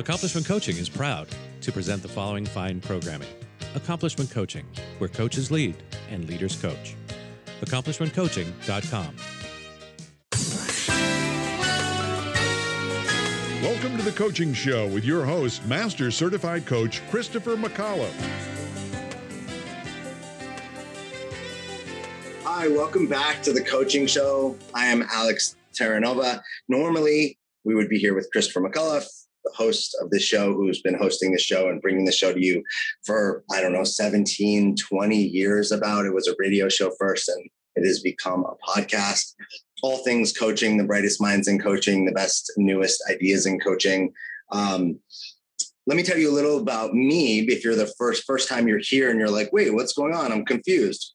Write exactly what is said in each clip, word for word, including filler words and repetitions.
Accomplishment Coaching is proud to present the following fine programming. Accomplishment Coaching, where coaches lead and leaders coach. accomplishment coaching dot com. Welcome to The Coaching Show with your host, Master Certified Coach Christopher McCullough. Hi, welcome back to The Coaching Show. I am Alex Terranova. Normally, we would be here with Christopher McAuliffe, the host of this show, who's been hosting this show and bringing the show to you for, I don't know, seventeen, twenty years about. It was a radio show first, and it has become a podcast. All things coaching, the brightest minds in coaching, the best, newest ideas in coaching. Um, let me tell you a little about me. If you're the first, first time you're here and you're like, wait, what's going on? I'm confused.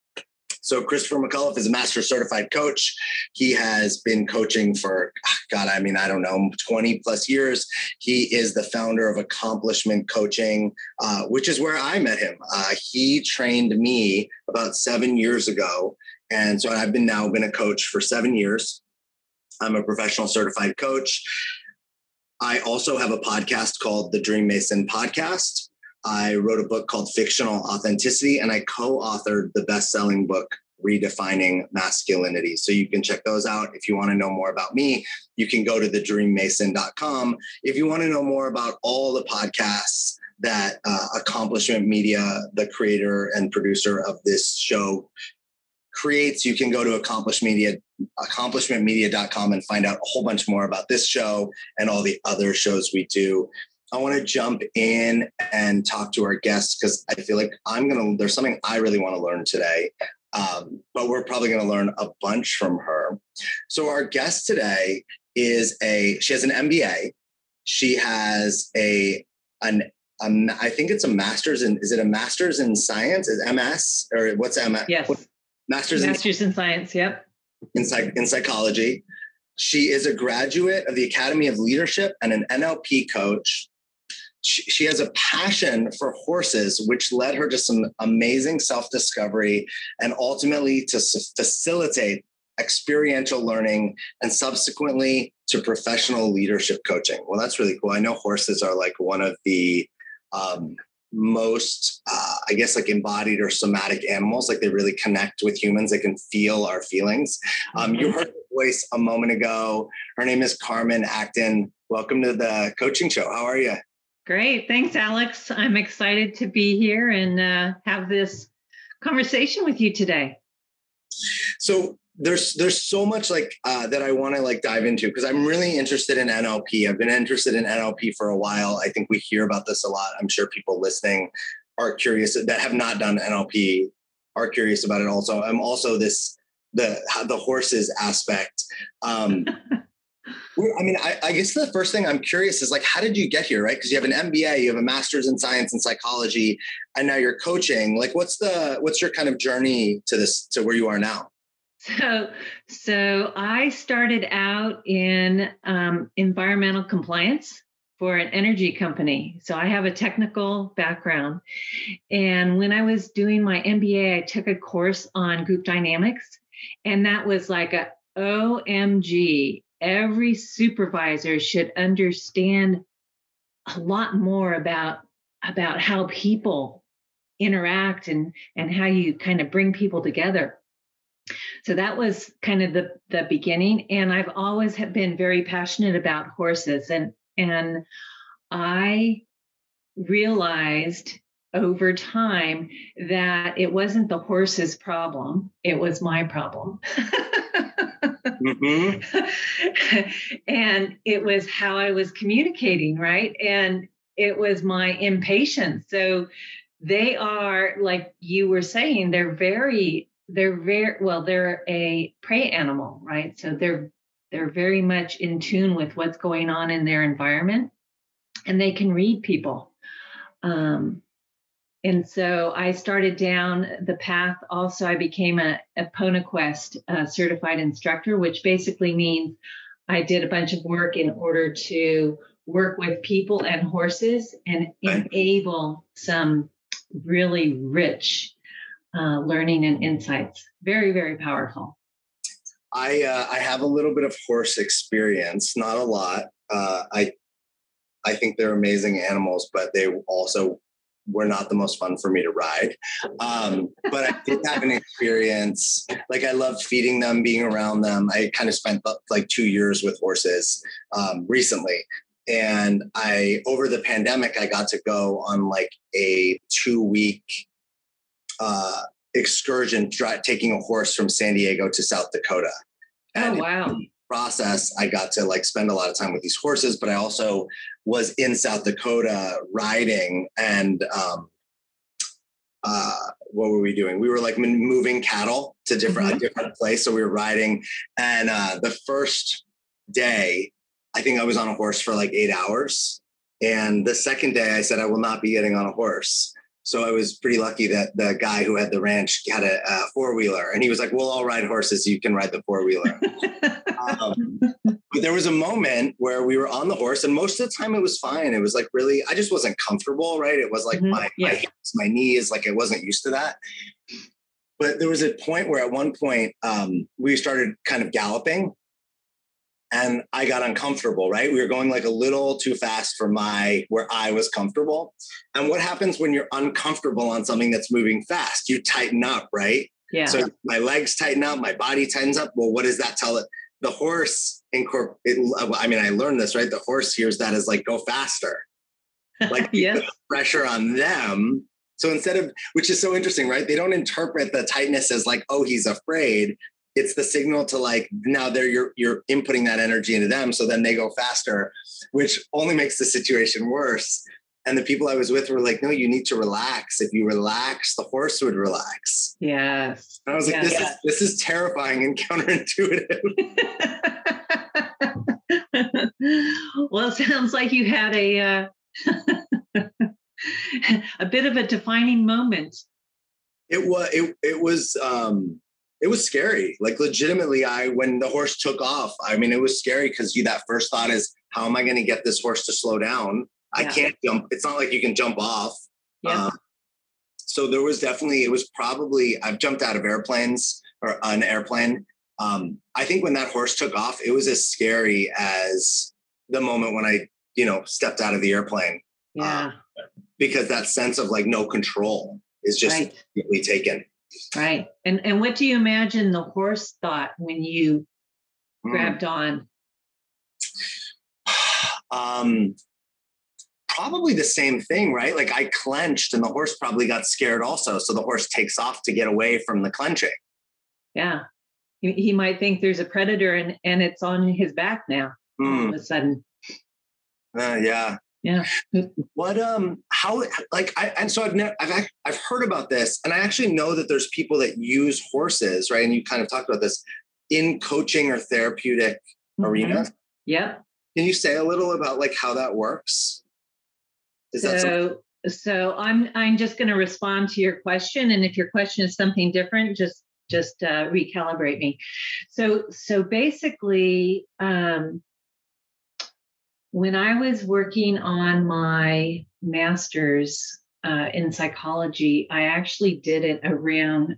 So Christopher McAuliffe is a master certified coach. He has been coaching for, God, I mean, I don't know, twenty plus years. He is the founder of Accomplishment Coaching, uh, which is where I met him. Uh, he trained me about seven years ago. And so I've been now been a coach for seven years. I'm a professional certified coach. I also have a podcast called The Dream Mason Podcast. I wrote a book called Fictional Authenticity, and I co-authored the best-selling book, Redefining Masculinity. So you can check those out. If you want to know more about me, you can go to the dream mason dot com. If you want to know more about all the podcasts that uh, Accomplishment Media, the creator and producer of this show, creates, you can go to accomplishment media dot com and find out a whole bunch more about this show and all the other shows we do. I want to jump in and talk to our guests because I feel like I'm going to, there's something I really want to learn today, um, but we're probably going to learn a bunch from her. So our guest today is a, she has an M B A. She has a, an, um, I think it's a master's in, is it a master's in science? Is M S or what's M S? Yes. What, master's, master's in, in science. Yep. In, psych, in psychology. She is a graduate of the Academy of Leadership and an N L P coach. She has a passion for horses, which led her to some amazing self-discovery and ultimately to facilitate experiential learning and subsequently to professional leadership coaching. Well, that's really cool. I know horses are like one of the um, most, uh, I guess, like embodied or somatic animals. Like they really connect with humans. They can feel our feelings. Um, you heard her voice a moment ago. Her name is Carmen Acton. Welcome to The Coaching Show. How are you? Great. Thanks, Alex. I'm excited to be here and uh, have this conversation with you today. So there's there's so much like uh, that I want to like dive into because I'm really interested in N L P. I've been interested in N L P for a while. I think we hear about this a lot. I'm sure people listening are curious that have not done N L P are curious about it also. I'm also this the the horses aspect. Um I mean, I, I guess the first thing I'm curious is like, how did you get here, right? Because you have an M B A, you have a master's in science and psychology, and now you're coaching. Like, what's the what's your kind of journey to this to where you are now? So, so I started out in um, environmental compliance for an energy company. So I have a technical background, and when I was doing my M B A, I took a course on group dynamics, and that was like a O M G. Every supervisor should understand a lot more about, about how people interact and, and how you kind of bring people together. So that was kind of the, the beginning. And I've always have been very passionate about horses. And, and I realized over time that it wasn't the horse's problem. It was my problem. Mm-hmm. And it was how I was communicating, right? And it was my impatience. So they are, like you were saying, they're very, they're very, well, they're a prey animal, right? So they're, they're very much in tune with what's going on in their environment, and they can read people. Um, And so I started down the path. Also, I became a, a PonaQuest uh, certified instructor, which basically means I did a bunch of work in order to work with people and horses and enable some really rich uh, learning and insights. Very, very powerful. I uh, I have a little bit of horse experience, not a lot. Uh, I I think they're amazing animals, but they also were not the most fun for me to ride. Um, but I did have an experience. Like, I loved feeding them, being around them. I kind of spent like two years with horses um, recently. And I, over the pandemic, I got to go on like a two week uh, excursion, dry, taking a horse from San Diego to South Dakota. And oh, wow. Process, I got to like spend a lot of time with these horses, but I also was in South Dakota riding and um, uh, what were we doing? We were like moving cattle to different, mm-hmm. a different place. So we were riding. And uh, the first day, I think I was on a horse for like eight hours. And the second day I said, I will not be getting on a horse. So I was pretty lucky that the guy who had the ranch had a, a four-wheeler, and he was like, well, I'll ride horses. You can ride the four-wheeler. um, but there was a moment where we were on the horse, and most of the time it was fine. It was like, really, I just wasn't comfortable, right? It was like mm-hmm. my, yeah. my hips, my knees, like I wasn't used to that. But there was a point where at one point um, we started kind of galloping, and I got uncomfortable, right? We were going like a little too fast for my, where I was comfortable. And what happens when you're uncomfortable on something that's moving fast? You tighten up, right? Yeah. So my legs tighten up, my body tightens up. Well, what does that tell it? The horse, incorpor- it, I mean, I learned this, right? The horse hears that as like, go faster. Like yeah. pressure on them. So instead of, which is so interesting, right? They don't interpret the tightness as like, oh, he's afraid. It's the signal to like, now they're, you're, you're inputting that energy into them. So then they go faster, which only makes the situation worse. And the people I was with were like, no, you need to relax. If you relax, the horse would relax. Yeah. And I was like, yeah, this, yeah. Is, this is terrifying and counterintuitive. Well, it sounds like you had a, uh, a bit of a defining moment. It was, it, it was, um, It was scary. Like legitimately, I, when the horse took off, I mean, it was scary because you, that first thought is, how am I going to get this horse to slow down? I yeah. can't jump. It's not like you can jump off. Yeah. Uh, so there was definitely, it was probably, I've jumped out of airplanes or an airplane. Um, I think when that horse took off, it was as scary as the moment when I, you know, stepped out of the airplane. Yeah. Uh, because that sense of like no control is just right. completely taken. Right. And and what do you imagine the horse thought when you mm. grabbed on? Um, probably the same thing, right? Like I clenched and the horse probably got scared also. So the horse takes off to get away from the clenching. Yeah. He, he might think there's a predator and, and it's on his back now mm. all of a sudden. Uh, yeah. Yeah. What, um, how, like, I, and so I've never, I've, I've heard about this, and I actually know that there's people that use horses, right? And you kind of talked about this in coaching or therapeutic mm-hmm. arena. Yep. Can you say a little about like how that works? Is so, that something- so I'm, I'm just going to respond to your question. And if your question is something different, just, just, uh, recalibrate me. So, so basically, um, when I was working on my master's uh, in psychology, I actually did it around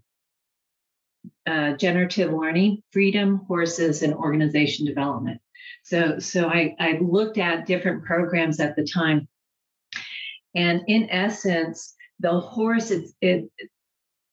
uh, generative learning, freedom, horses, and organization development. So, so I, I looked at different programs at the time. And in essence, the horse, it, it,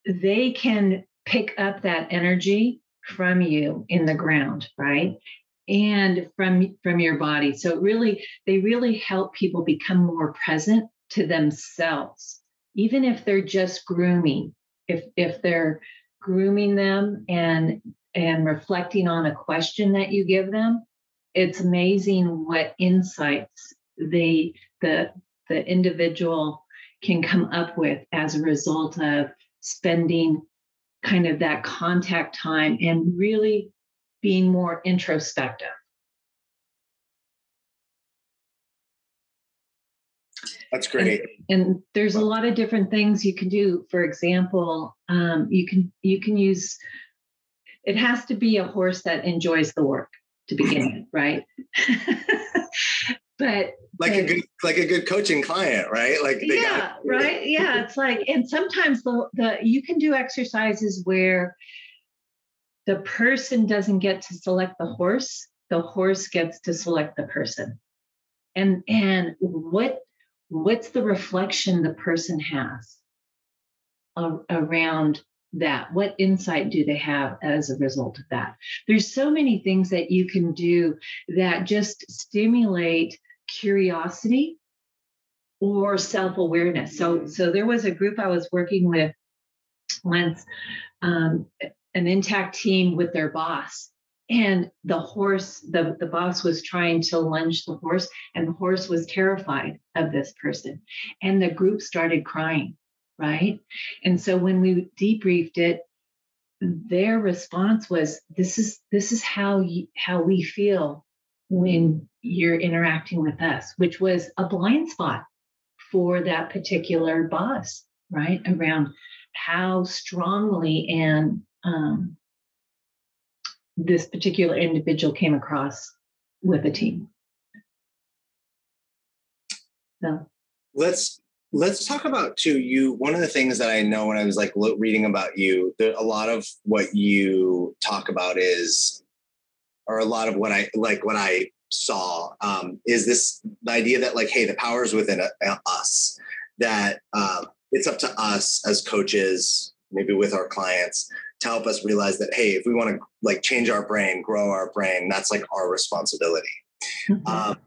they can pick up that energy from you in the ground, right? And from from your body. So it really, they really help people become more present to themselves, even if they're just grooming, if if they're grooming them and and reflecting on a question that you give them. It's amazing what insights they the the individual can come up with as a result of spending kind of that contact time and really being more introspective. That's great. And, and there's a lot of different things you can do. For example, um, you can you can use, it has to be a horse that enjoys the work to begin with, right? But like but, a good like a good coaching client, right? Like they yeah, got right? Yeah, it's like, and sometimes the the you can do exercises where the person doesn't get to select the horse. The horse gets to select the person. and and what what's the reflection the person has around that? What insight do they have as a result of that? There's so many things that you can do that just stimulate curiosity or self-awareness. So, so there was a group I was working with once, um, an intact team with their boss, and the horse, the, the boss was trying to lunge the horse, and the horse was terrified of this person. And the group started crying, right? And so when we debriefed it, their response was, this is, this is how you, how we feel when you're interacting with us, which was a blind spot for that particular boss, right? Around how strongly and um, this particular individual came across with a team. So let's let's talk about too. You one of the things that I know when I was like reading about you, that a lot of what you talk about is, or a lot of what I like, what I saw um, is this the idea that like, hey, the power is within us. That um, it's up to us as coaches, maybe with our clients, to help us realize that, hey, if we want to like change our brain, grow our brain, that's like our responsibility. Mm-hmm. Um,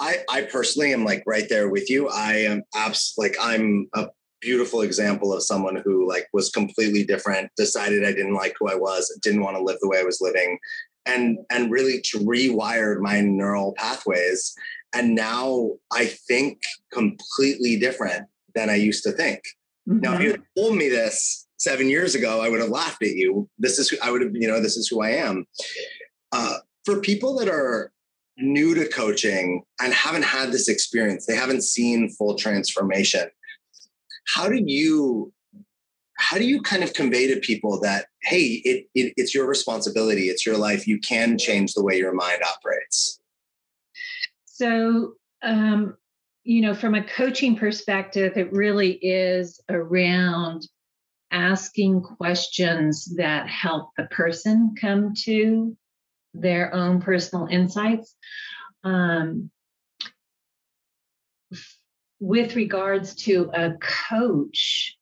I, I personally am like right there with you. I am abs- like, I'm a beautiful example of someone who like was completely different, decided I didn't like who I was, didn't want to live the way I was living, and, and really rewired my neural pathways. And now I think completely different than I used to think. Mm-hmm. Now, if you had told me this seven years ago, I would have laughed at you. This is who I would have, you know, this is who I am. Uh, for people that are new to coaching and haven't had this experience, they haven't seen full transformation. How do you, how do you kind of convey to people that, hey, it, it, it's your responsibility, it's your life, you can change the way your mind operates? So, um, you know, from a coaching perspective, it really is around asking questions that help the person come to their own personal insights. Um, with regards to a coach,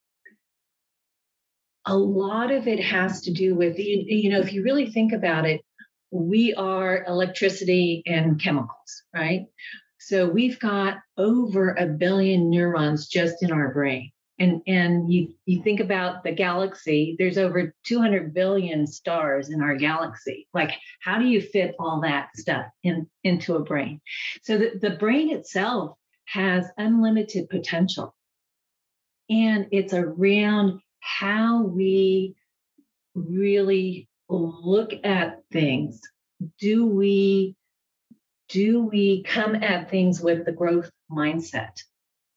a lot of it has to do with, you, you know, if you really think about it, we are electricity and chemicals, right? So we've got over a billion neurons just in our brain. And, and you, you think about the galaxy, there's over two hundred billion stars in our galaxy. Like, how do you fit all that stuff in, into a brain? So the, the brain itself has unlimited potential. And it's around how we really look at things. Do we, do we come at things with the growth mindset,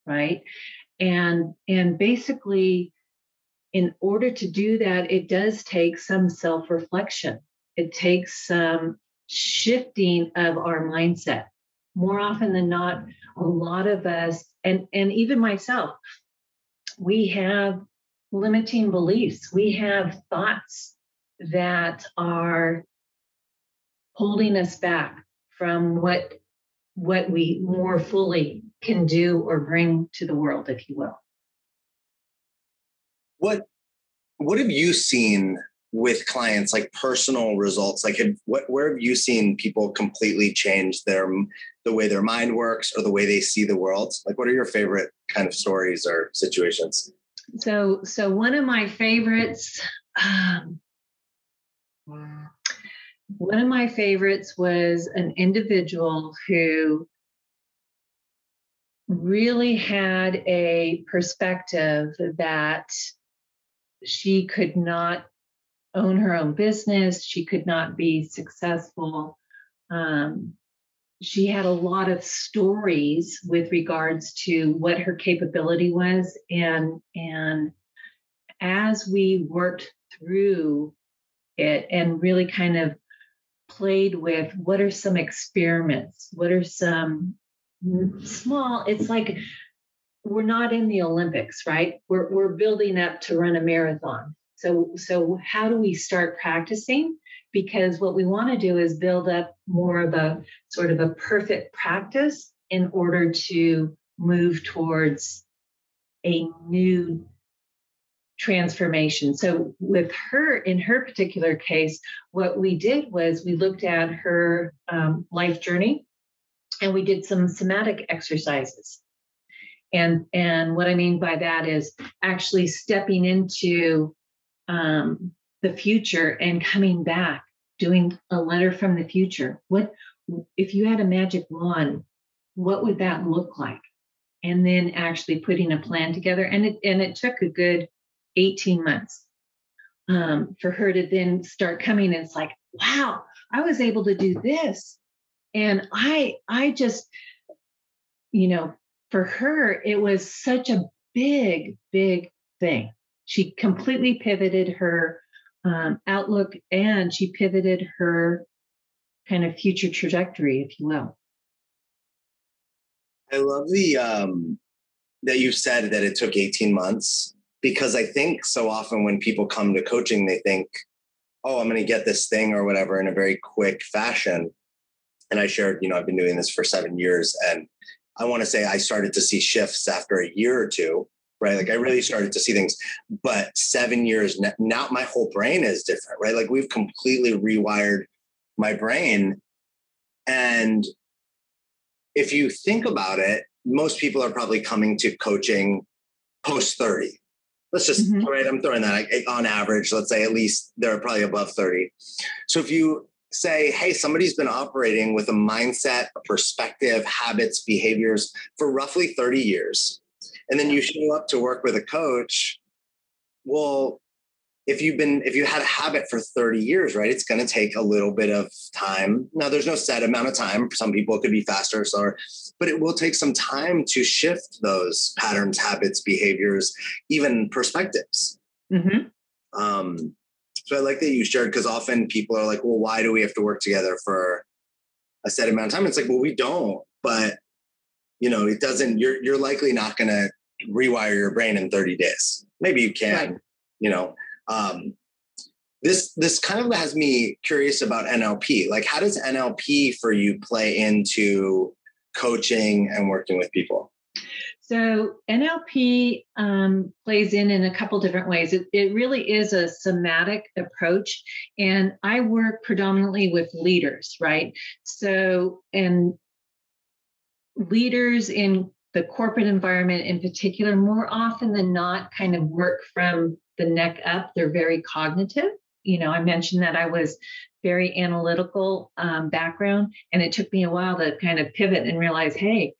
right? And, and basically, in order to do that, it does take some self-reflection. It takes some shifting of our mindset. More often than not, a lot of us, and, and even myself, we have limiting beliefs. We have thoughts that are holding us back from what, what we more fully can do or bring to the world, if you will. What, what have you seen with clients, like personal results? Like have, what, where have you seen people completely change their, the way their mind works or the way they see the world? Like, what are your favorite kind of stories or situations? So, so one of my favorites, um, One of my favorites was an individual who really had a perspective that she could not own her own business. She could not be successful. Um, she had a lot of stories with regards to what her capability was. And, and as we worked through it and really kind of played with what are some experiments, what are some small, it's like we're not in the Olympics, right? We're we're building up to run a marathon. So, so how do we start practicing? Because what we want to do is build up more of a sort of a perfect practice in order to move towards a new transformation. So with her, in her particular case, what we did was we looked at her um, life journey and we did some somatic exercises. And, and what I mean by that is actually stepping into um, the future and coming back, doing a letter from the future. What if you had a magic wand, what would that look like? And then actually putting a plan together. And it, and it took a good eighteen months um, for her to then start coming. And it's like, wow, I was able to do this. And I, I just, you know, for her, it was such a big, big thing. She completely pivoted her um, outlook and she pivoted her kind of future trajectory, if you will. I love the um, that you've said that it took eighteen months, because I think so often when people come to coaching, they think, oh, I'm going to get this thing or whatever in a very quick fashion. And I shared, you know, I've been doing this for seven years. And I want to say I started to see shifts after a year or two, right? Like I really started to see things, but seven years now, my whole brain is different, right? Like we've completely rewired my brain. And if you think about it, most people are probably coming to coaching post thirty. Let's just, mm-hmm. right, I'm throwing that on average, let's say at least they're probably above thirty. So if you say, hey, somebody's been operating with a mindset, a perspective, habits, behaviors for roughly thirty years, and then you show up to work with a coach, well, if you've been, if you had a habit for thirty years, right, it's going to take a little bit of time. Now, there's no set amount of time. For some people, it could be faster or slower, but it will take some time to shift those patterns, habits, behaviors, even perspectives. Mm-hmm. Um, so I like that you shared, because often people are like, well, why do we have to work together for a set amount of time? It's like, well, we don't, but you know, it doesn't, you're, you're likely not going to rewire your brain in thirty days. Maybe you can, right. you know, Um, this, this kind of has me curious about N L P. Like, how does N L P for you play into coaching and working with people? So N L P, um, plays in, in a couple different ways. It, it really is a somatic approach, and I work predominantly with leaders, right? So, and leaders in the corporate environment in particular, more often than not, kind of work from the neck up. They're very cognitive. You know, I mentioned that I was very analytical um, background, and it took me a while to kind of pivot and realize, hey,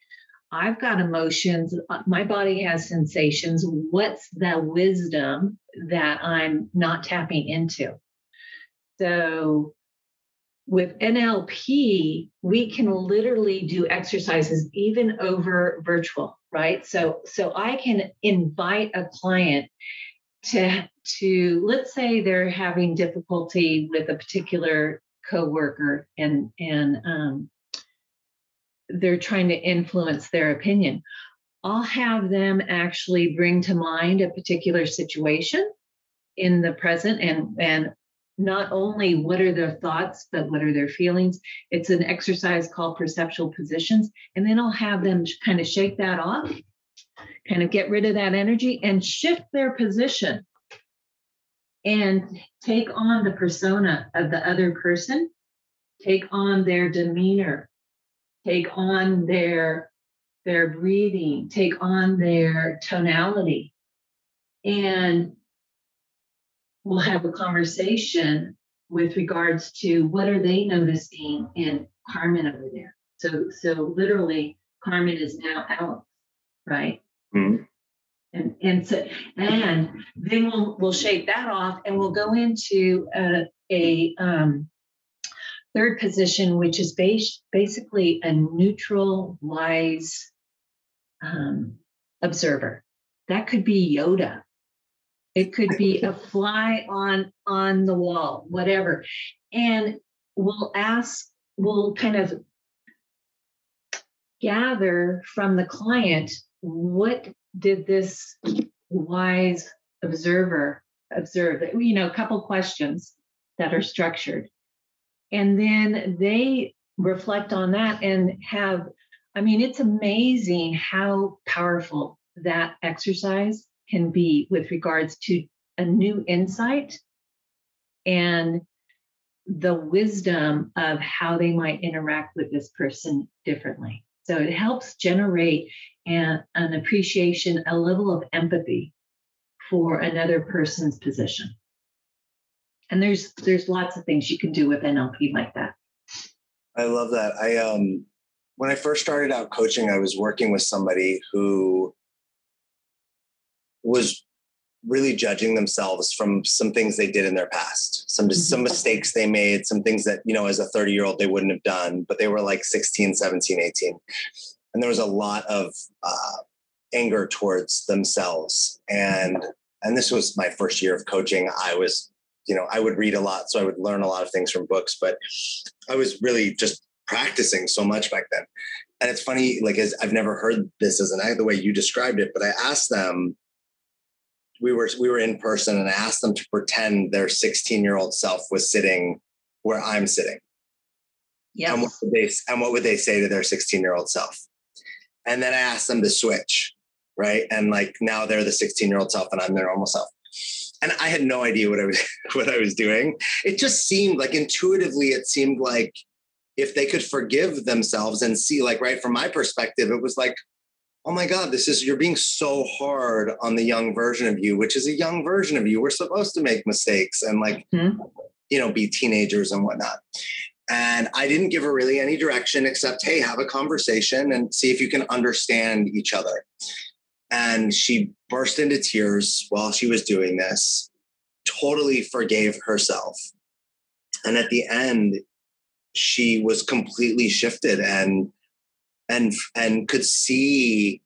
I've got emotions. My body has sensations. What's the wisdom that I'm not tapping into? So with N L P, we can literally do exercises even over virtual, right? So, so I can invite a client to, to let's say they're having difficulty with a particular coworker, and, and um, they're trying to influence their opinion. I'll have them actually bring to mind a particular situation in the present, and, and not only what are their thoughts, but what are their feelings. It's an exercise called perceptual positions. And then I'll have them kind of shake that off, kind of get rid of that energy and shift their position and take on the persona of the other person, take on their demeanor, take on their, their breathing, take on their tonality. And we'll have a conversation with regards to what are they noticing in Carmen over there. So, so literally Carmen is now Alex, right? Mm-hmm. And and so, and then we'll we'll shake that off, and we'll go into a, a um, third position, which is base, basically a neutral, wise um, observer. That could be Yoda. It could be a fly on on the wall, whatever. And we'll ask, we'll kind of gather from the client, what did this wise observer observe, you know, a couple questions that are structured. And then they reflect on that and have, I mean, it's amazing how powerful that exercise can be with regards to a new insight and the wisdom of how they might interact with this person differently. So it helps generate an, an appreciation, a level of empathy for another person's position. And there's there's lots of things you can do with N L P like that. I love that. I um when I first started out coaching, I was working with somebody who was really judging themselves from some things they did in their past, some mm-hmm. some mistakes they made, some things that, you know, as a thirty-year-old they wouldn't have done, but they were like sixteen, seventeen, eighteen. And there was a lot of uh, anger towards themselves. And and this was my first year of coaching. I was, you know, I would read a lot, so I would learn a lot of things from books, but I was really just practicing so much back then. And it's funny, like, as I've never heard this as an the way you described it, but I asked them, we were, we were in person, and I asked them to pretend their sixteen year old self was sitting where I'm sitting. Yeah. And, and what would they say to their sixteen year old self? And then I asked them to switch. Right. And like, now they're the sixteen year old self and I'm their normal self. And I had no idea what I was, what I was doing. It just seemed like intuitively, it seemed like if they could forgive themselves and see, like, right from my perspective, it was like, oh my God, this is, you're being so hard on the young version of you, which is a young version of you. We're supposed to make mistakes and, like, mm-hmm. you know, be teenagers and whatnot. And I didn't give her really any direction except, hey, have a conversation and see if you can understand each other. And she burst into tears while she was doing this, totally forgave herself. And at the end, she was completely shifted and and and could see,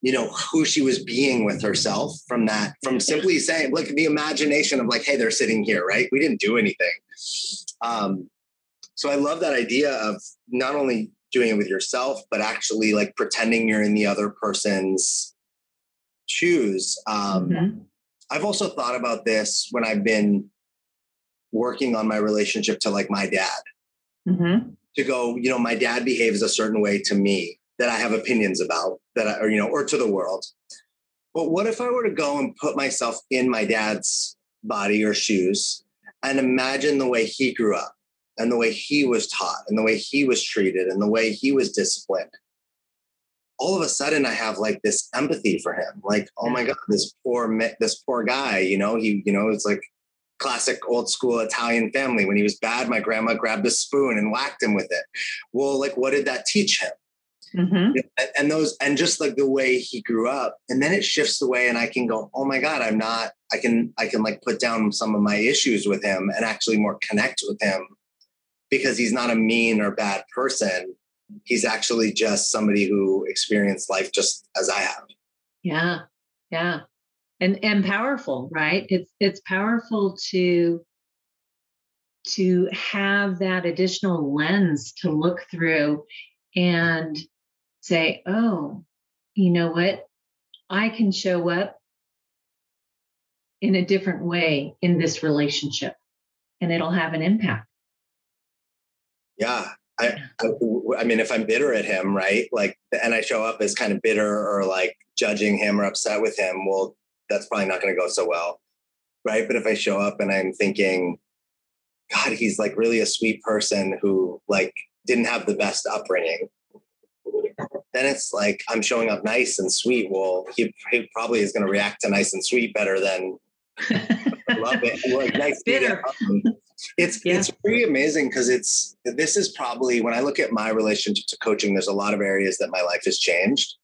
you know, who she was being with herself from that, from simply saying, look, the imagination of like, hey, they're sitting here, right? We didn't do anything. Um, so I love that idea of not only doing it with yourself, but actually like pretending you're in the other person's shoes. Um, mm-hmm. I've also thought about this when I've been working on my relationship to like my dad. Mm-hmm. To go, you know, my dad behaves a certain way to me that I have opinions about that, I, or, you know, or to the world. But what if I were to go and put myself in my dad's body or shoes and imagine the way he grew up and the way he was taught and the way he was treated and the way he was disciplined? All of a sudden I have like this empathy for him. Like, oh my God, this poor, this poor guy, you know, he, you know, it's like, classic old school Italian family. When he was bad, my grandma grabbed a spoon and whacked him with it. Well, like, what did that teach him? Mm-hmm. And, and those, and just like the way he grew up, and then it shifts the way, and I can go, oh my God, I'm not, I can, I can like put down some of my issues with him and actually more connect with him because he's not a mean or bad person. He's actually just somebody who experienced life just as I have. Yeah. Yeah. And and powerful, right? It's it's powerful to to have that additional lens to look through and say, oh, you know what? I can show up in a different way in this relationship, and it'll have an impact. Yeah. I, I, I mean, if I'm bitter at him, right? Like, and I show up as kind of bitter or like judging him or upset with him, well, that's probably not going to go so well, right? But if I show up and I'm thinking, God, he's like really a sweet person who like didn't have the best upbringing, then it's like I'm showing up nice and sweet. Well, he, he probably is going to react to nice and sweet better than I love it. Like, nice bitter. It's yeah. It's pretty amazing because it's this is probably when I look at my relationship to coaching. There's a lot of areas that my life has changed.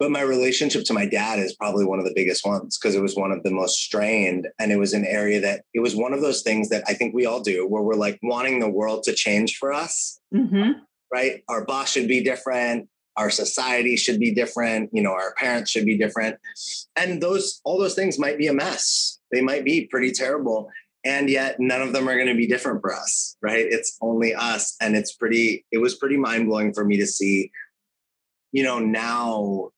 But my relationship to my dad is probably one of the biggest ones because it was one of the most strained. And it was an area that it was one of those things that I think we all do where we're like wanting the world to change for us, mm-hmm. right? Our boss should be different. Our society should be different. You know, our parents should be different. And those, all those things might be a mess. They might be pretty terrible. And yet none of them are going to be different for us, right? It's only us. And it's pretty, it was pretty mind blowing for me to see, you know, now,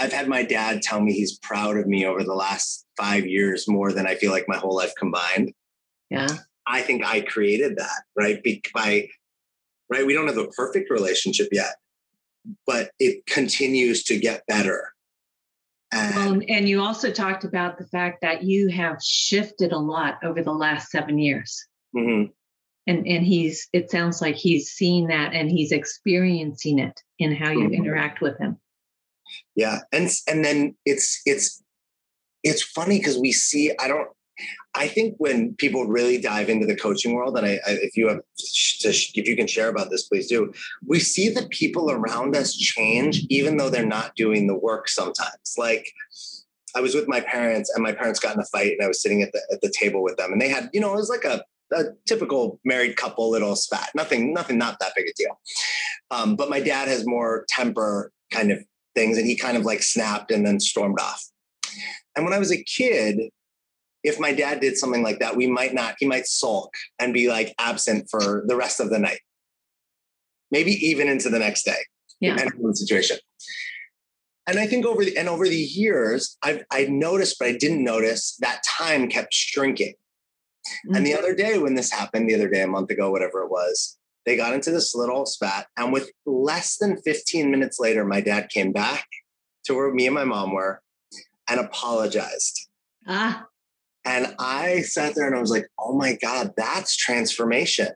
I've had my dad tell me he's proud of me over the last five years more than I feel like my whole life combined. Yeah. I think I created that, right? By, right. We don't have a perfect relationship yet, but it continues to get better. And, well, and you also talked about the fact that you have shifted a lot over the last seven years. Mm-hmm. And and he's, it sounds like he's seen that and he's experiencing it in how you mm-hmm. interact with him. Yeah. And, and then it's, it's, it's funny because we see, I don't, I think when people really dive into the coaching world, and I, I, if you have, to, if you can share about this, please do. We see the people around us change, even though they're not doing the work sometimes. Like I was with my parents, and my parents got in a fight, and I was sitting at the at the table with them, and they had, you know, it was like a, a typical married couple little spat, nothing, nothing, not that big a deal. Um, but my dad has more temper kind of things, and he kind of like snapped and then stormed off. And when I was a kid, if my dad did something like that, we might not, he might sulk and be like absent for the rest of the night, maybe even into the next day, yeah. depending on the situation. And I think over the, and over the years, I've, I noticed, but I didn't notice that time kept shrinking. Mm-hmm. And the other day when this happened, the other day, a month ago, whatever it was, they got into this little spat. And with less than fifteen minutes later, my dad came back to where me and my mom were and apologized. Ah. And I sat there and I was like, oh my God, that's transformation,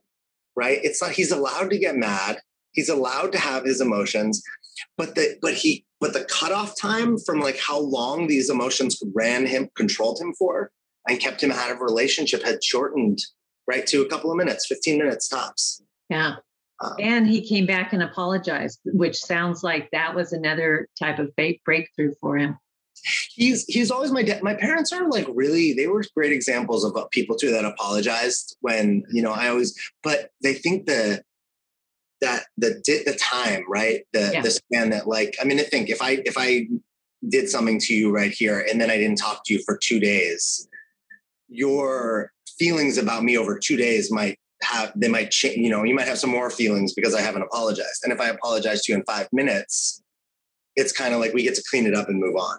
right? It's like, he's allowed to get mad. He's allowed to have his emotions, but the, but he, but the cutoff time from like how long these emotions ran him, controlled him for and kept him out of relationship had shortened right to a couple of minutes, fifteen minutes tops. Yeah. Um, and he came back and apologized, which sounds like that was another type of breakthrough for him. He's, he's always my dad. My parents are like, really, they were great examples of people too, that apologized when, you know, I always, but they think the, that the, the time, right. The, yeah. the span that like, I mean, I think if I, if I did something to you right here and then I didn't talk to you for two days, your feelings about me over two days might have, they might change, you know, you might have some more feelings because I haven't apologized. And if I apologize to you in five minutes, it's kind of like we get to clean it up and move on.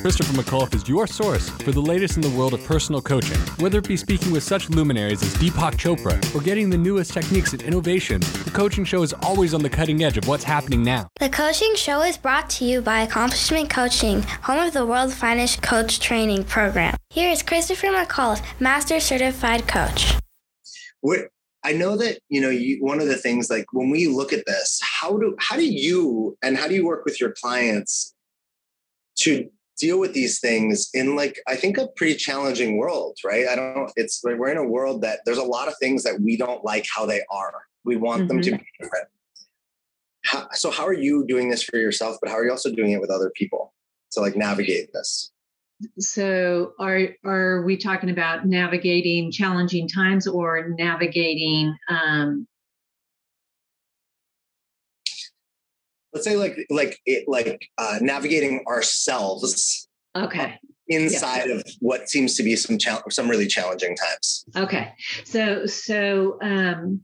Christopher McAuliffe is your source for the latest in the world of personal coaching. Whether it be speaking with such luminaries as Deepak Chopra or getting the newest techniques and innovation, The Coaching Show is always on the cutting edge of what's happening now. The Coaching Show is brought to you by Accomplishment Coaching, home of the world's finest coach training program. Here is Christopher McAuliffe, Master Certified Coach. We're, I know that, you know, you, one of the things, like when we look at this, how do how do you and how do you work with your clients to deal with these things in, like, I think, a pretty challenging world, right? I don't know. It's like we're in a world that there's a lot of things that we don't like how they are. We want mm-hmm. them to be different. How, so how are you doing this for yourself, but how are you also doing it with other people to like navigate this? So are, are we talking about navigating challenging times or navigating, um, let's say like, like, it, like uh, navigating ourselves okay. inside yeah. of what seems to be some chal- some really challenging times. Okay. So, so um,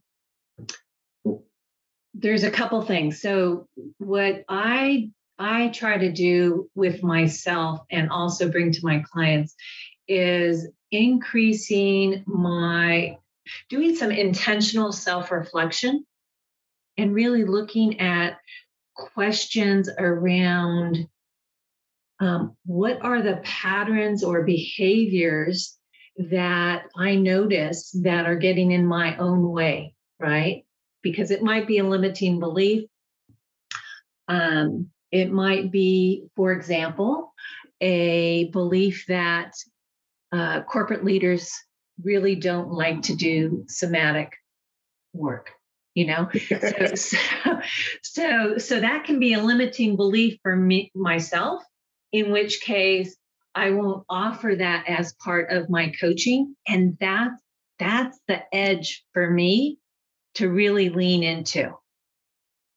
there's a couple things. So what I I try to do with myself and also bring to my clients is increasing my, doing some intentional self-reflection and really looking at questions around um, what are the patterns or behaviors that I notice that are getting in my own way, right? Because it might be a limiting belief. Um, it might be, for example, a belief that uh, corporate leaders really don't like to do somatic work, you know? so, so, so, so that can be a limiting belief for me, myself, in which case I won't offer that as part of my coaching. And that, that's the edge for me to really lean into.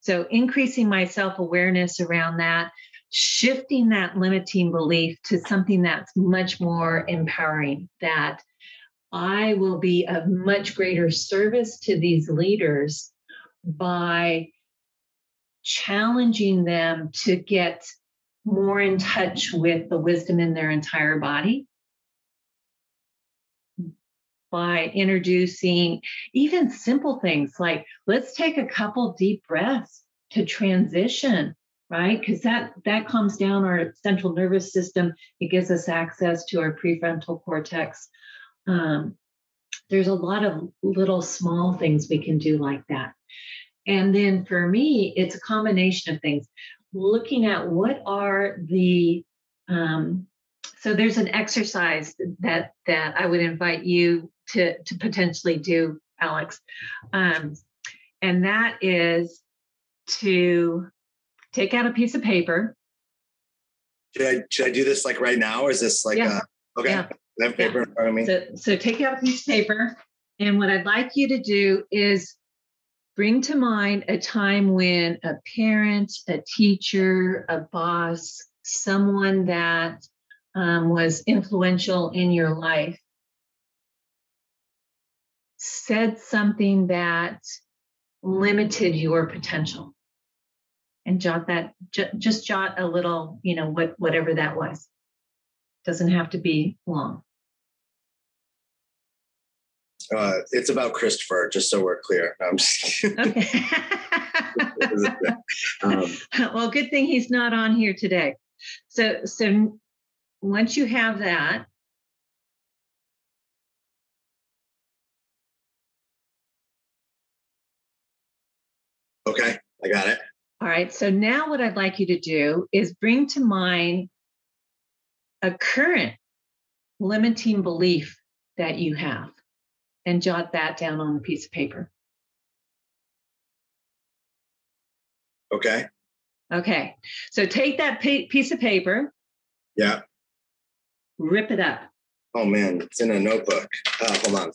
So increasing my self-awareness around that, shifting that limiting belief to something that's much more empowering, that I will be of much greater service to these leaders by challenging them to get more in touch with the wisdom in their entire body, by introducing even simple things like, let's take a couple deep breaths to transition, right? Because that, that calms down our central nervous system. It gives us access to our prefrontal cortex. Um, there's a lot of little small things we can do like that. And then for me, it's a combination of things. Looking at what are the, um, so there's an exercise that that I would invite you to, to potentially do, Alex. Um, and that is to take out a piece of paper. Should I, should I do this like right now? Or is this like, yeah. uh, okay, yeah. I have paper yeah. in front of me. So, so take out a piece of paper. And what I'd like you to do is bring to mind a time when a parent, a teacher, a boss, someone that um, was influential in your life said something that limited your potential, and jot that, j- just jot a little, you know, what, whatever that was. Doesn't have to be long. Uh, it's about Christopher, just so we're clear. I'm just okay. um, well, good thing he's not on here today. So, so once you have that, okay, I got it. All right. So now, what I'd like you to do is bring to mind a current limiting belief that you have, and jot that down on a piece of paper. Okay. Okay. So take that pa- piece of paper. Yeah. Rip it up. Oh man, it's in a notebook. Uh, hold on.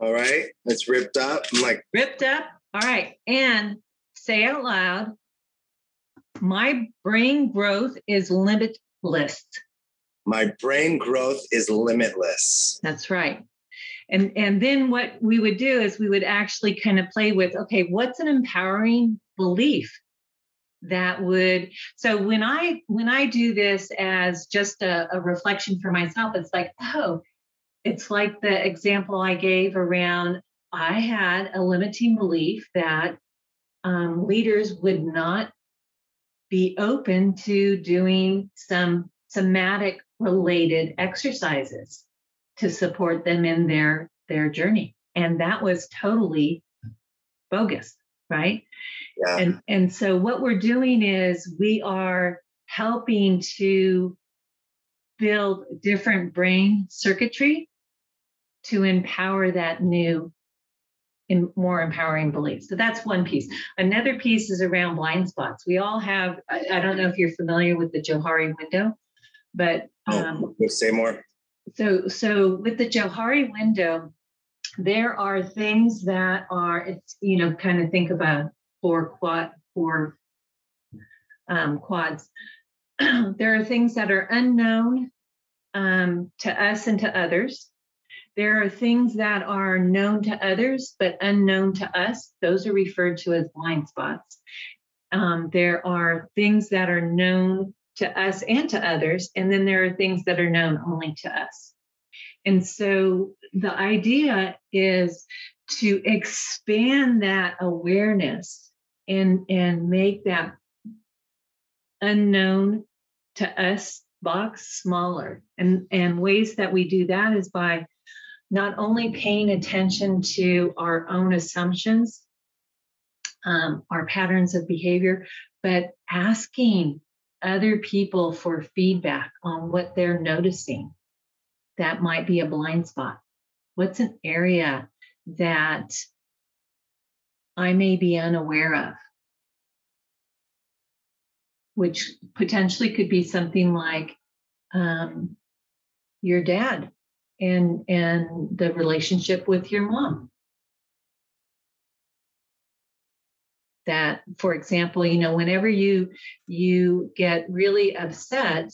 All right, it's ripped up. I'm like ripped up. All right, and say out loud, my brain growth is limitless. My brain growth is limitless. That's right. And and then what we would do is we would actually kind of play with, okay, what's an empowering belief that would, so when I when I do this as just a, a reflection for myself, it's like, oh, it's like the example I gave around, I had a limiting belief that um, leaders would not be open to doing some somatic related exercises to support them in their, their journey. And that was totally bogus, right? Yeah. And, and so what we're doing is we are helping to build different brain circuitry to empower that new and more empowering beliefs. So that's one piece. Another piece is around blind spots. We all have, I, I don't know if you're familiar with the Johari window, but um, oh, say more. So, so with the Johari window, there are things that are, it's, you know, kind of think about four quad, four um, quads. There are things that are unknown um, to us and to others. There are things that are known to others, but unknown to us. Those are referred to as blind spots. Um, there are things that are known to us and to others, and then there are things that are known only to us. And so the idea is to expand that awareness and, and make that unknown to us box smaller. And, and ways that we do that is by not only paying attention to our own assumptions, um, our patterns of behavior, but asking other people for feedback on what they're noticing. That might be a blind spot. What's an area that I may be unaware of? Which potentially could be something like um, your dad and, and the relationship with your mom. That, for example, you know, whenever you, you get really upset,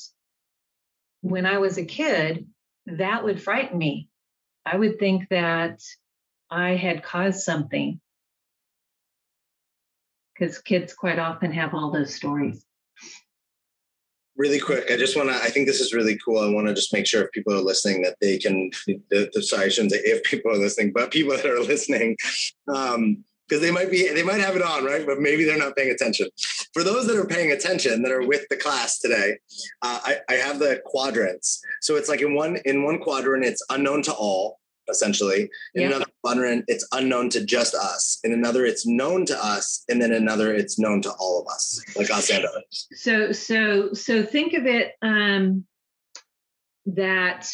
when I was a kid, that would frighten me. I would think that I had caused something, because kids quite often have all those stories. Really quick, I just want to, I think this is really cool. I want to just make sure if people are listening that they can, the, the, sorry, I shouldn't say if people are listening, but people that are listening, um, because they might be, they might have it on, right? But maybe they're not paying attention. For those that are paying attention, that are with the class today, uh, I, I have the quadrants. So it's like in one in one quadrant, it's unknown to all, essentially. In yeah. another quadrant, it's unknown to just us. In another, it's known to us, and then another, it's known to all of us, like us and others. So, so, so think of it um, that.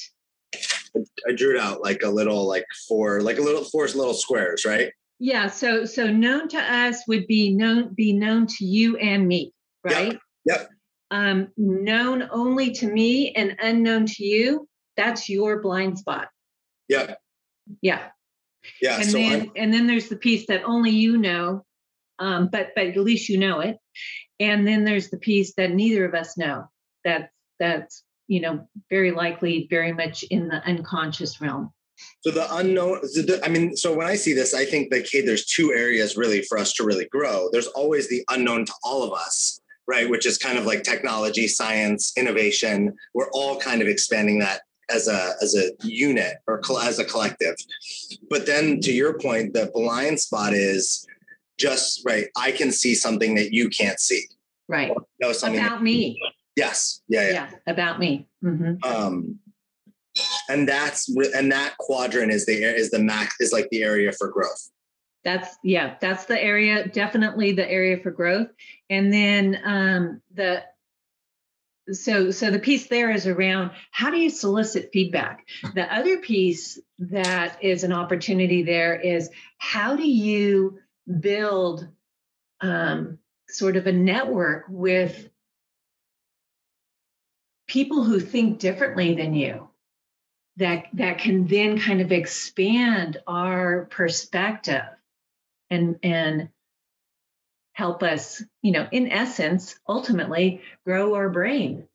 I drew it out like a little, like four, like a little four little squares, right? Yeah, so so known to us would be known be known to you and me, right? Yep. Yep. Um, known only to me and unknown to you, that's your blind spot. Yeah. Yeah. Yeah. And so then I'm... and then there's the piece that only you know, um, but but at least you know it. And then there's the piece that neither of us know. That that's you know very likely very much in the unconscious realm. So the unknown, I mean, so when I see this, I think that, okay, there's two areas really for us to really grow. There's always the unknown to all of us, right? Which is kind of like technology, science, innovation. We're all kind of expanding that as a, as a unit or as a collective. But then to your point, the blind spot is just, right, I can see something that you can't see. Right. Or know something about that, me. Yes. Yeah, yeah. Yeah. About me. Mm-hmm. Um, And that's and that quadrant is the is the max is like the area for growth. That's yeah, that's the area, definitely the area for growth. And then um, the so so the piece there is around how do you solicit feedback. The other piece that is an opportunity there is how do you build um, sort of a network with people who think differently than you. That that can then kind of expand our perspective and, and help us, you know, in essence, ultimately grow our brain.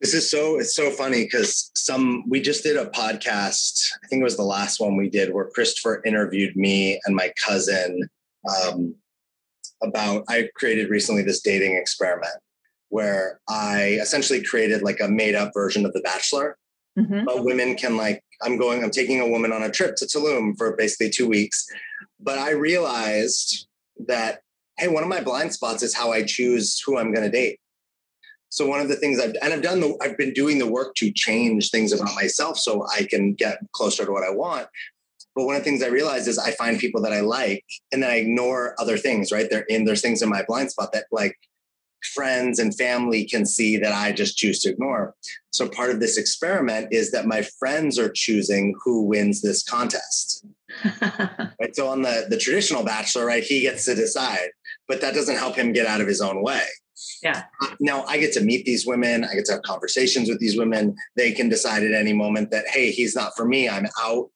This is so, it's so funny because some, we just did a podcast, I think it was the last one we did where Christopher interviewed me and my cousin um, about, I created recently this dating experiment where I essentially created like a made up version of The Bachelor. Mm-hmm. But women can like, I'm going, I'm taking a woman on a trip to Tulum for basically two weeks. But I realized that, hey, one of my blind spots is how I choose who I'm going to date. So one of the things I've, and I've done, the, I've been doing the work to change things about myself so I can get closer to what I want. But one of the things I realized is I find people that I like and then I ignore other things, right? They're in, there's things in my blind spot that like, friends and family can see that I just choose to ignore. So part of this experiment is that my friends are choosing who wins this contest. Right? So on the, the traditional Bachelor, right, he gets to decide, but that doesn't help him get out of his own way. Yeah. Now I get to meet these women. I get to have conversations with these women. They can decide at any moment that, hey, he's not for me. I'm out.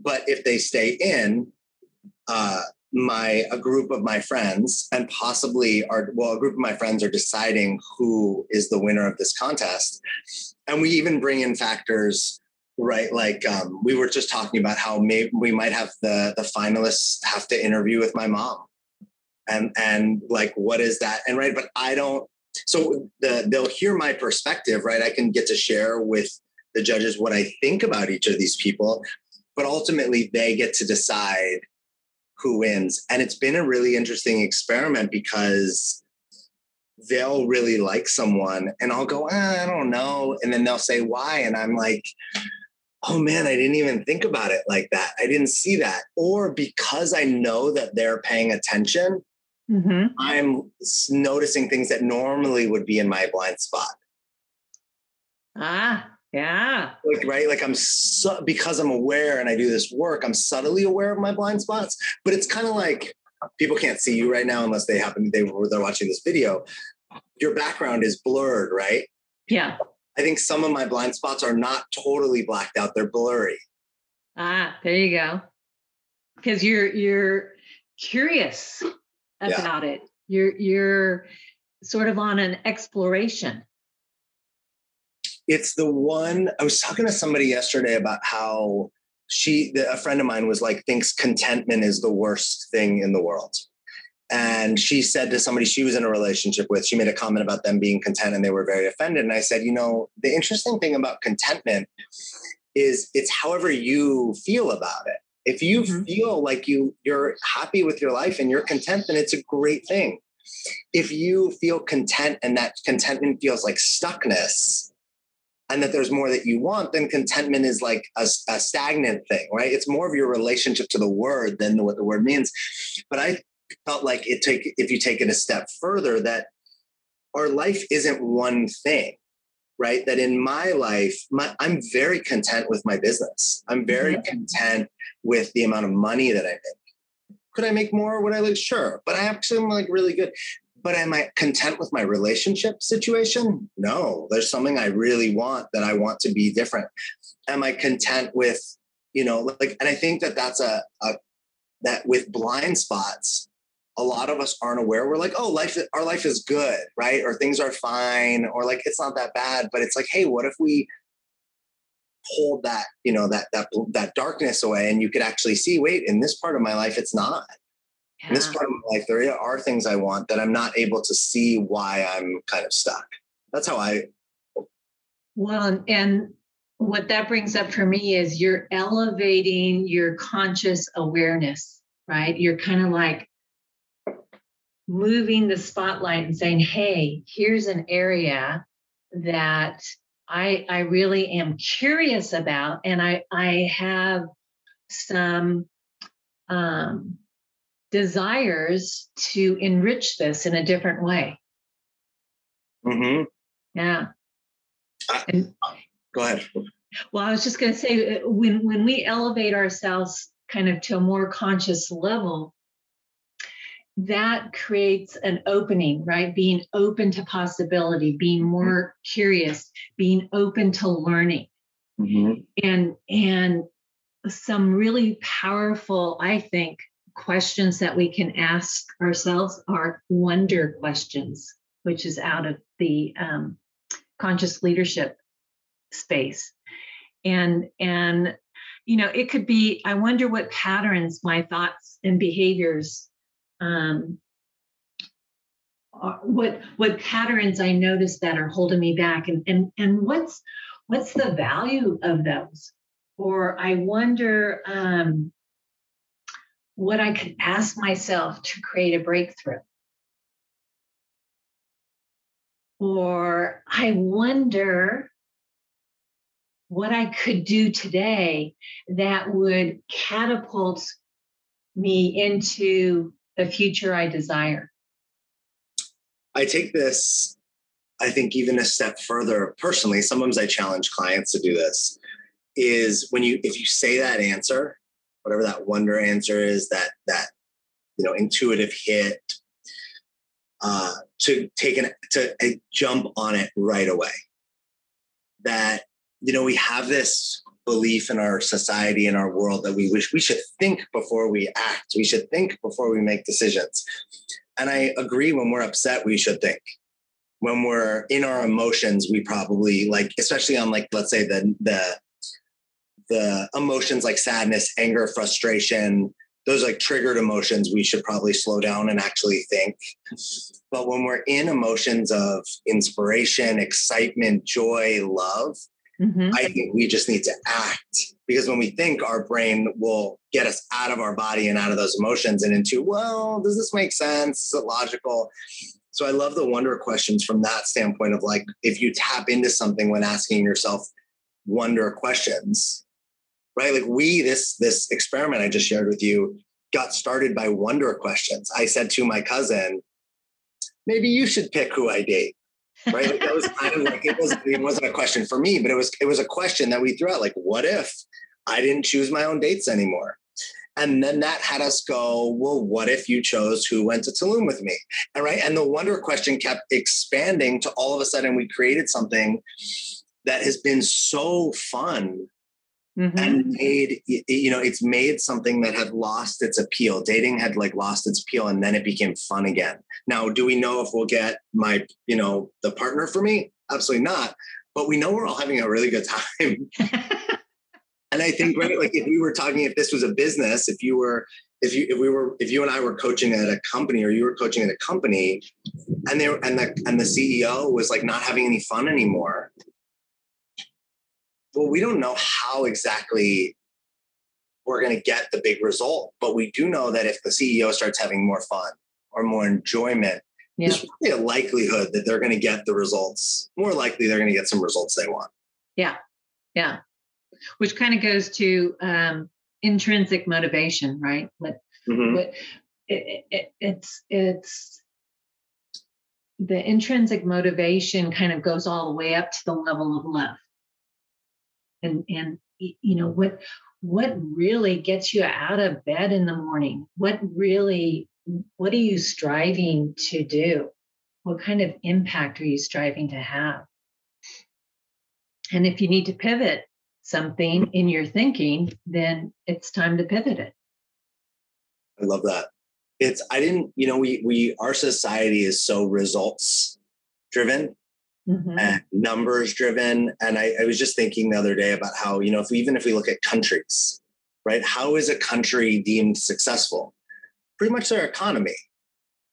But if they stay in, uh, my a group of my friends and possibly are well a group of my friends are deciding who is the winner of this contest. And we even bring in factors right? Like um, we were just talking about how maybe we might have the, the finalists have to interview with my mom and, and like, what is that? And right. But I don't, so the, they'll hear my perspective, right? I can get to share with the judges what I think about each of these people, but ultimately they get to decide who wins. And it's been a really interesting experiment because they'll really like someone and I'll go, ah, I don't know. And then they'll say why. And I'm like, oh man, I didn't even think about it like that. I didn't see that. Or because I know that they're paying attention, mm-hmm. I'm noticing things that normally would be in my blind spot. Ah, yeah. Like, right. Like I'm su- because I'm aware and I do this work, I'm subtly aware of my blind spots, but it's kind of like, people can't see you right now unless they happen, they were, they're watching this video. Your background is blurred, right? Yeah. I think some of my blind spots are not totally blacked out. They're blurry. Ah, there you go. Because you're, you're curious about yeah. it. You're, you're sort of on an exploration. It's the one, I was talking to somebody yesterday about how She, a friend of mine was like, thinks contentment is the worst thing in the world. And she said to somebody she was in a relationship with, she made a comment about them being content and they were very offended. And I said, you know, the interesting thing about contentment is it's however you feel about it. If you mm-hmm. feel like you, you're happy with your life and you're content, then it's a great thing. If you feel content and that contentment feels like stuckness, and that there's more that you want, then contentment is like a, a stagnant thing, right? It's more of your relationship to the word than the, what the word means. But I felt like it take if you take it a step further, that our life isn't one thing, right? That in my life, my, I'm very content with my business. I'm very mm-hmm. content with the amount of money that I make. Could I make more? Would I like? Sure. But I actually am like really good. But am I content with my relationship situation? No, there's something I really want that I want to be different. Am I content with, you know, like, and I think that that's a, a that with blind spots, a lot of us aren't aware. We're like, oh, life, our life is good, right? Or things are fine, or like, it's not that bad, but it's like, hey, what if we hold that, you know, that, that, that darkness away and you could actually see, wait, in this part of my life, it's not. Yeah. In this part of my life, there are things I want that I'm not able to see why I'm kind of stuck. That's how I. Well, and what that brings up for me is you're elevating your conscious awareness, right? You're kind of like moving the spotlight and saying, hey, here's an area that I, I really am curious about. And I, I have some, um, desires to enrich this in a different way. Mm-hmm. Yeah. Uh, and, go ahead. Well, I was just going to say, when, when we elevate ourselves kind of to a more conscious level, that creates an opening, right? Being open to possibility, being more mm-hmm. curious, being open to learning. Mm-hmm. And, and some really powerful, I think, questions that we can ask ourselves are wonder questions, which is out of the um, conscious leadership space. And, and, you know, it could be, I wonder what patterns my thoughts and behaviors, um, are, what, what patterns I notice that are holding me back, and, and, and what's, what's the value of those? Or I wonder, um, what I could ask myself to create a breakthrough. Or I wonder what I could do today that would catapult me into the future I desire. I take this, I think, even a step further personally. Sometimes I challenge clients to do this, is when you, if you say that answer, whatever that wonder answer is, that, that, you know, intuitive hit, uh, to take an, to uh, jump on it right away. That, you know, we have this belief in our society, in our world, that we wish we should think before we act. We should think before we make decisions. And I agree, when we're upset, we should think. When we're in our emotions, we probably like, especially on like, let's say the, the, the emotions like sadness, anger, frustration, those like triggered emotions, we should probably slow down and actually think. But when we're in emotions of inspiration, excitement, joy, love, mm-hmm. I think we just need to act, because when we think, our brain will get us out of our body and out of those emotions and into, well, does this make sense? Is it logical? So I love the wonder questions from that standpoint of like, if you tap into something when asking yourself wonder questions, right? Like we, this, this experiment I just shared with you got started by wonder questions. I said to my cousin, maybe you should pick who I date. Right? Like that was kind of like, it wasn't, it wasn't a question for me, but it was, it was a question that we threw out. Like, what if I didn't choose my own dates anymore? And then that had us go, well, what if you chose who went to Tulum with me? And right. And the wonder question kept expanding to all of a sudden we created something that has been so fun mm-hmm. and made, you know, it's made something that had lost its appeal. Dating had like lost its appeal, and then it became fun again. Now, do we know if we'll get my, you know, the partner for me? Absolutely not. But we know we're all having a really good time. And I think, right, like if we were talking, if this was a business, if you were, if you, if we were, if you and I were coaching at a company, or you were coaching at a company, and they were, and the, and the C E O was like not having any fun anymore. Well, we don't know how exactly we're going to get the big result, but we do know that if the C E O starts having more fun or more enjoyment, yeah. there's probably a likelihood that they're going to get the results. More likely, they're going to get some results they want. Yeah. Yeah. Which kind of goes to um, intrinsic motivation, right? But, mm-hmm. but it, it, it's it's the intrinsic motivation kind of goes all the way up to the level of love, and and you know what what really gets you out of bed in the morning? What really what are you striving to do? What kind of impact are you striving to have? And if you need to pivot something in your thinking, then it's time to pivot it. I love that. It's, I didn't, you know, we, we, our society is so results driven mm-hmm. and numbers driven. And I, I was just thinking the other day about how, you know, if we, even if we look at countries, right, how is a country deemed successful? Pretty much their economy.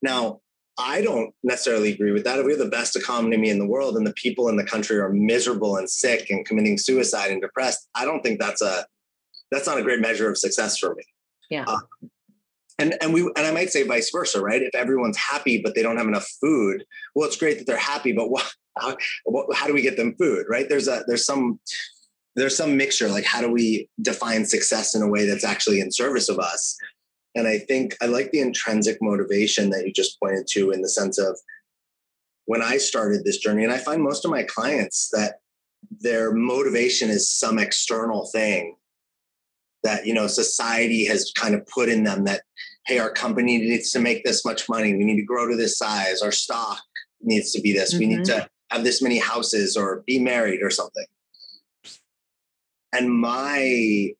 Now, I don't necessarily agree with that. We're the best economy in the world, and the people in the country are miserable and sick and committing suicide and depressed. I don't think that's a, that's not a great measure of success for me. Yeah. Uh, and, and we, and I might say vice versa, right? If everyone's happy, but they don't have enough food, well, it's great that they're happy, but what, how, what, how do we get them food? Right. There's a, there's some, there's some mixture. Like, how do we define success in a way that's actually in service of us? And I think I like the intrinsic motivation that you just pointed to, in the sense of when I started this journey, and I find most of my clients that their motivation is some external thing that, you know, society has kind of put in them that, hey, our company needs to make this much money. We need to grow to this size. Our stock needs to be this. Mm-hmm. We need to have this many houses or be married or something. And my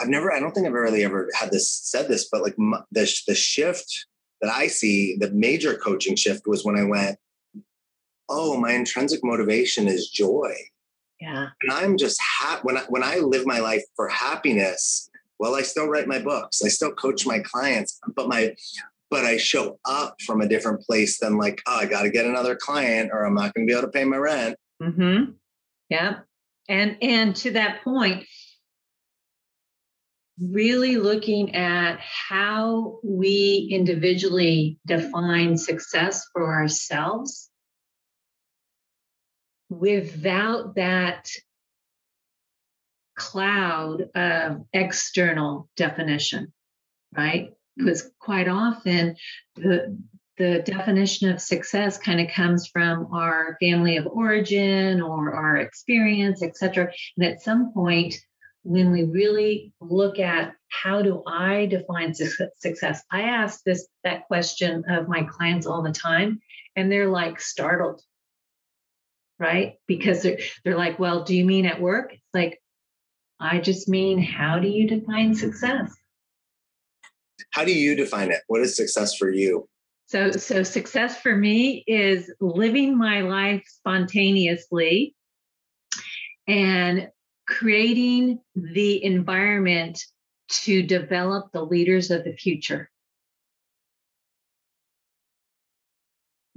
I've never, I don't think I've really ever had this said this, but like my, the, the shift that I see, the major coaching shift was when I went, oh, my intrinsic motivation is joy. Yeah. And I'm just happy when I, when I live my life for happiness. Well, I still write my books. I still coach my clients, but my, but I show up from a different place than like, oh, I got to get another client or I'm not going to be able to pay my rent. Mm-hmm. Yeah. And, and to that point, really looking at how we individually define success for ourselves without that cloud of external definition, right? Because quite often the, the definition of success kind of comes from our family of origin or our experience, et cetera. And at some point, when we really look at how do I define success, I ask this, that question of my clients all the time, and they're like startled, right? Because they're, they're like, well, do you mean at work? It's like, I just mean, how do you define success? How do you define it? What is success for you? So, so success for me is living my life spontaneously and creating the environment to develop the leaders of the future.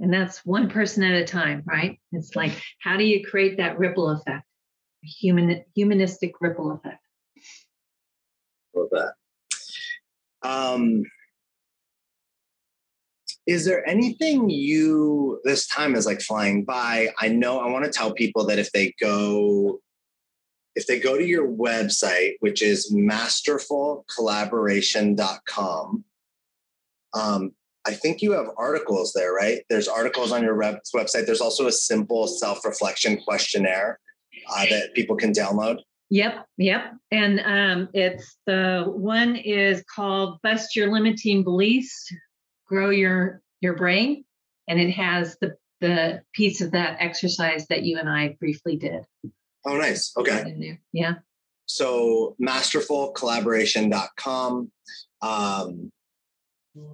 And that's one person at a time, right? It's like, how do you create that ripple effect? Human, humanistic ripple effect. Love that. Um, is there anything you, this time is like flying by. I know I want to tell people that if they go, if they go to your website, which is masterful collaboration dot com, um, I think you have articles there, right? There's articles on your website. There's also a simple self-reflection questionnaire uh, that people can download. Yep. Yep. And um, it's the one is called Bust Your Limiting Beliefs, Grow Your, Your Brain. And it has the, the piece of that exercise that you and I briefly did. Oh, nice. Okay. Yeah. So masterful collaboration dot com. Um,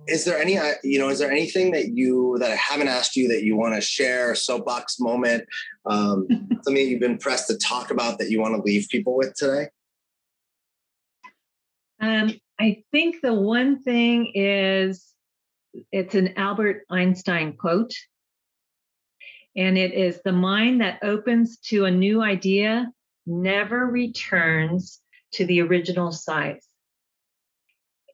Is there any, you know, is there anything that you, that I haven't asked you that you want to share, soapbox moment, um, something that you've been pressed to talk about that you want to leave people with today? Um, I think the one thing is, it's an Albert Einstein quote, and it is, the mind that opens to a new idea never returns to the original size.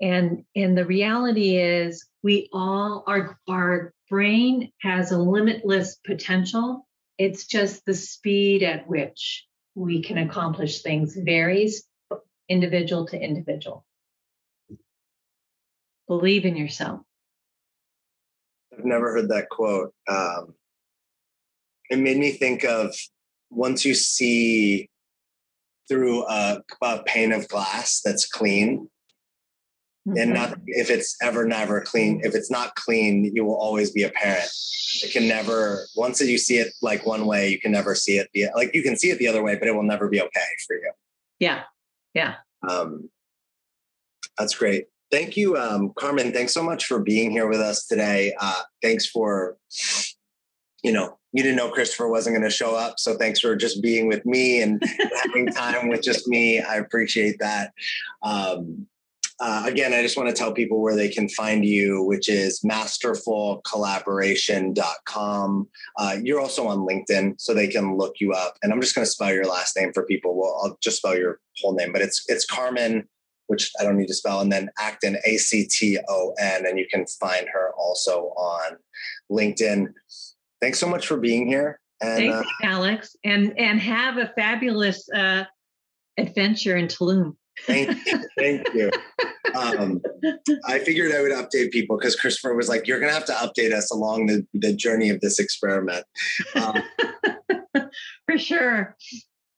And, and the reality is we all, our, our brain has a limitless potential. It's just the speed at which we can accomplish things varies individual to individual. Believe in yourself. I've never heard that quote. Um, it made me think of, once you see through a, a pane of glass that's clean, and not, if it's ever, never clean, if it's not clean, you will always be a parent. It can never, once you see it like one way, you can never see it. The, like you can see it the other way, but it will never be okay for you. Yeah. Yeah. Um, that's great. Thank you. Um, Carmen, thanks so much for being here with us today. Uh, thanks for, you know, you didn't know Christopher wasn't going to show up. So thanks for just being with me and having time with just me. I appreciate that. Um, Uh, again, I just want to tell people where they can find you, which is masterful collaboration dot com. Uh, you're also on LinkedIn, so they can look you up. And I'm just going to spell your last name for people. Well, I'll just spell your whole name, but it's it's Carmen, which I don't need to spell, and then Acton, A C T O N, and you can find her also on LinkedIn. Thanks so much for being here. And, Thank uh, you, Alex. And, and have a fabulous uh, adventure in Tulum. Thank you. Thank you. Um, I figured I would update people because Christopher was like, you're going to have to update us along the, the journey of this experiment. Um, for sure.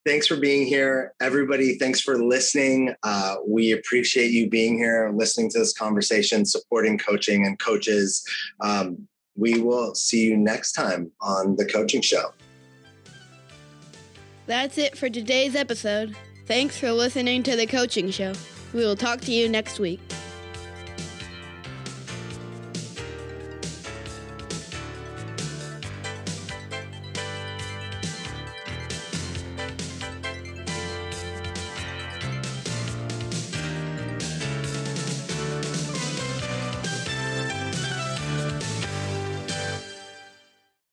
Thanks for being here, everybody. Thanks for listening. Uh, we appreciate you being here, listening to this conversation, supporting coaching and coaches. Um, we will see you next time on The Coaching Show. That's it for today's episode. Thanks for listening to The Coaching Show. We will talk to you next week.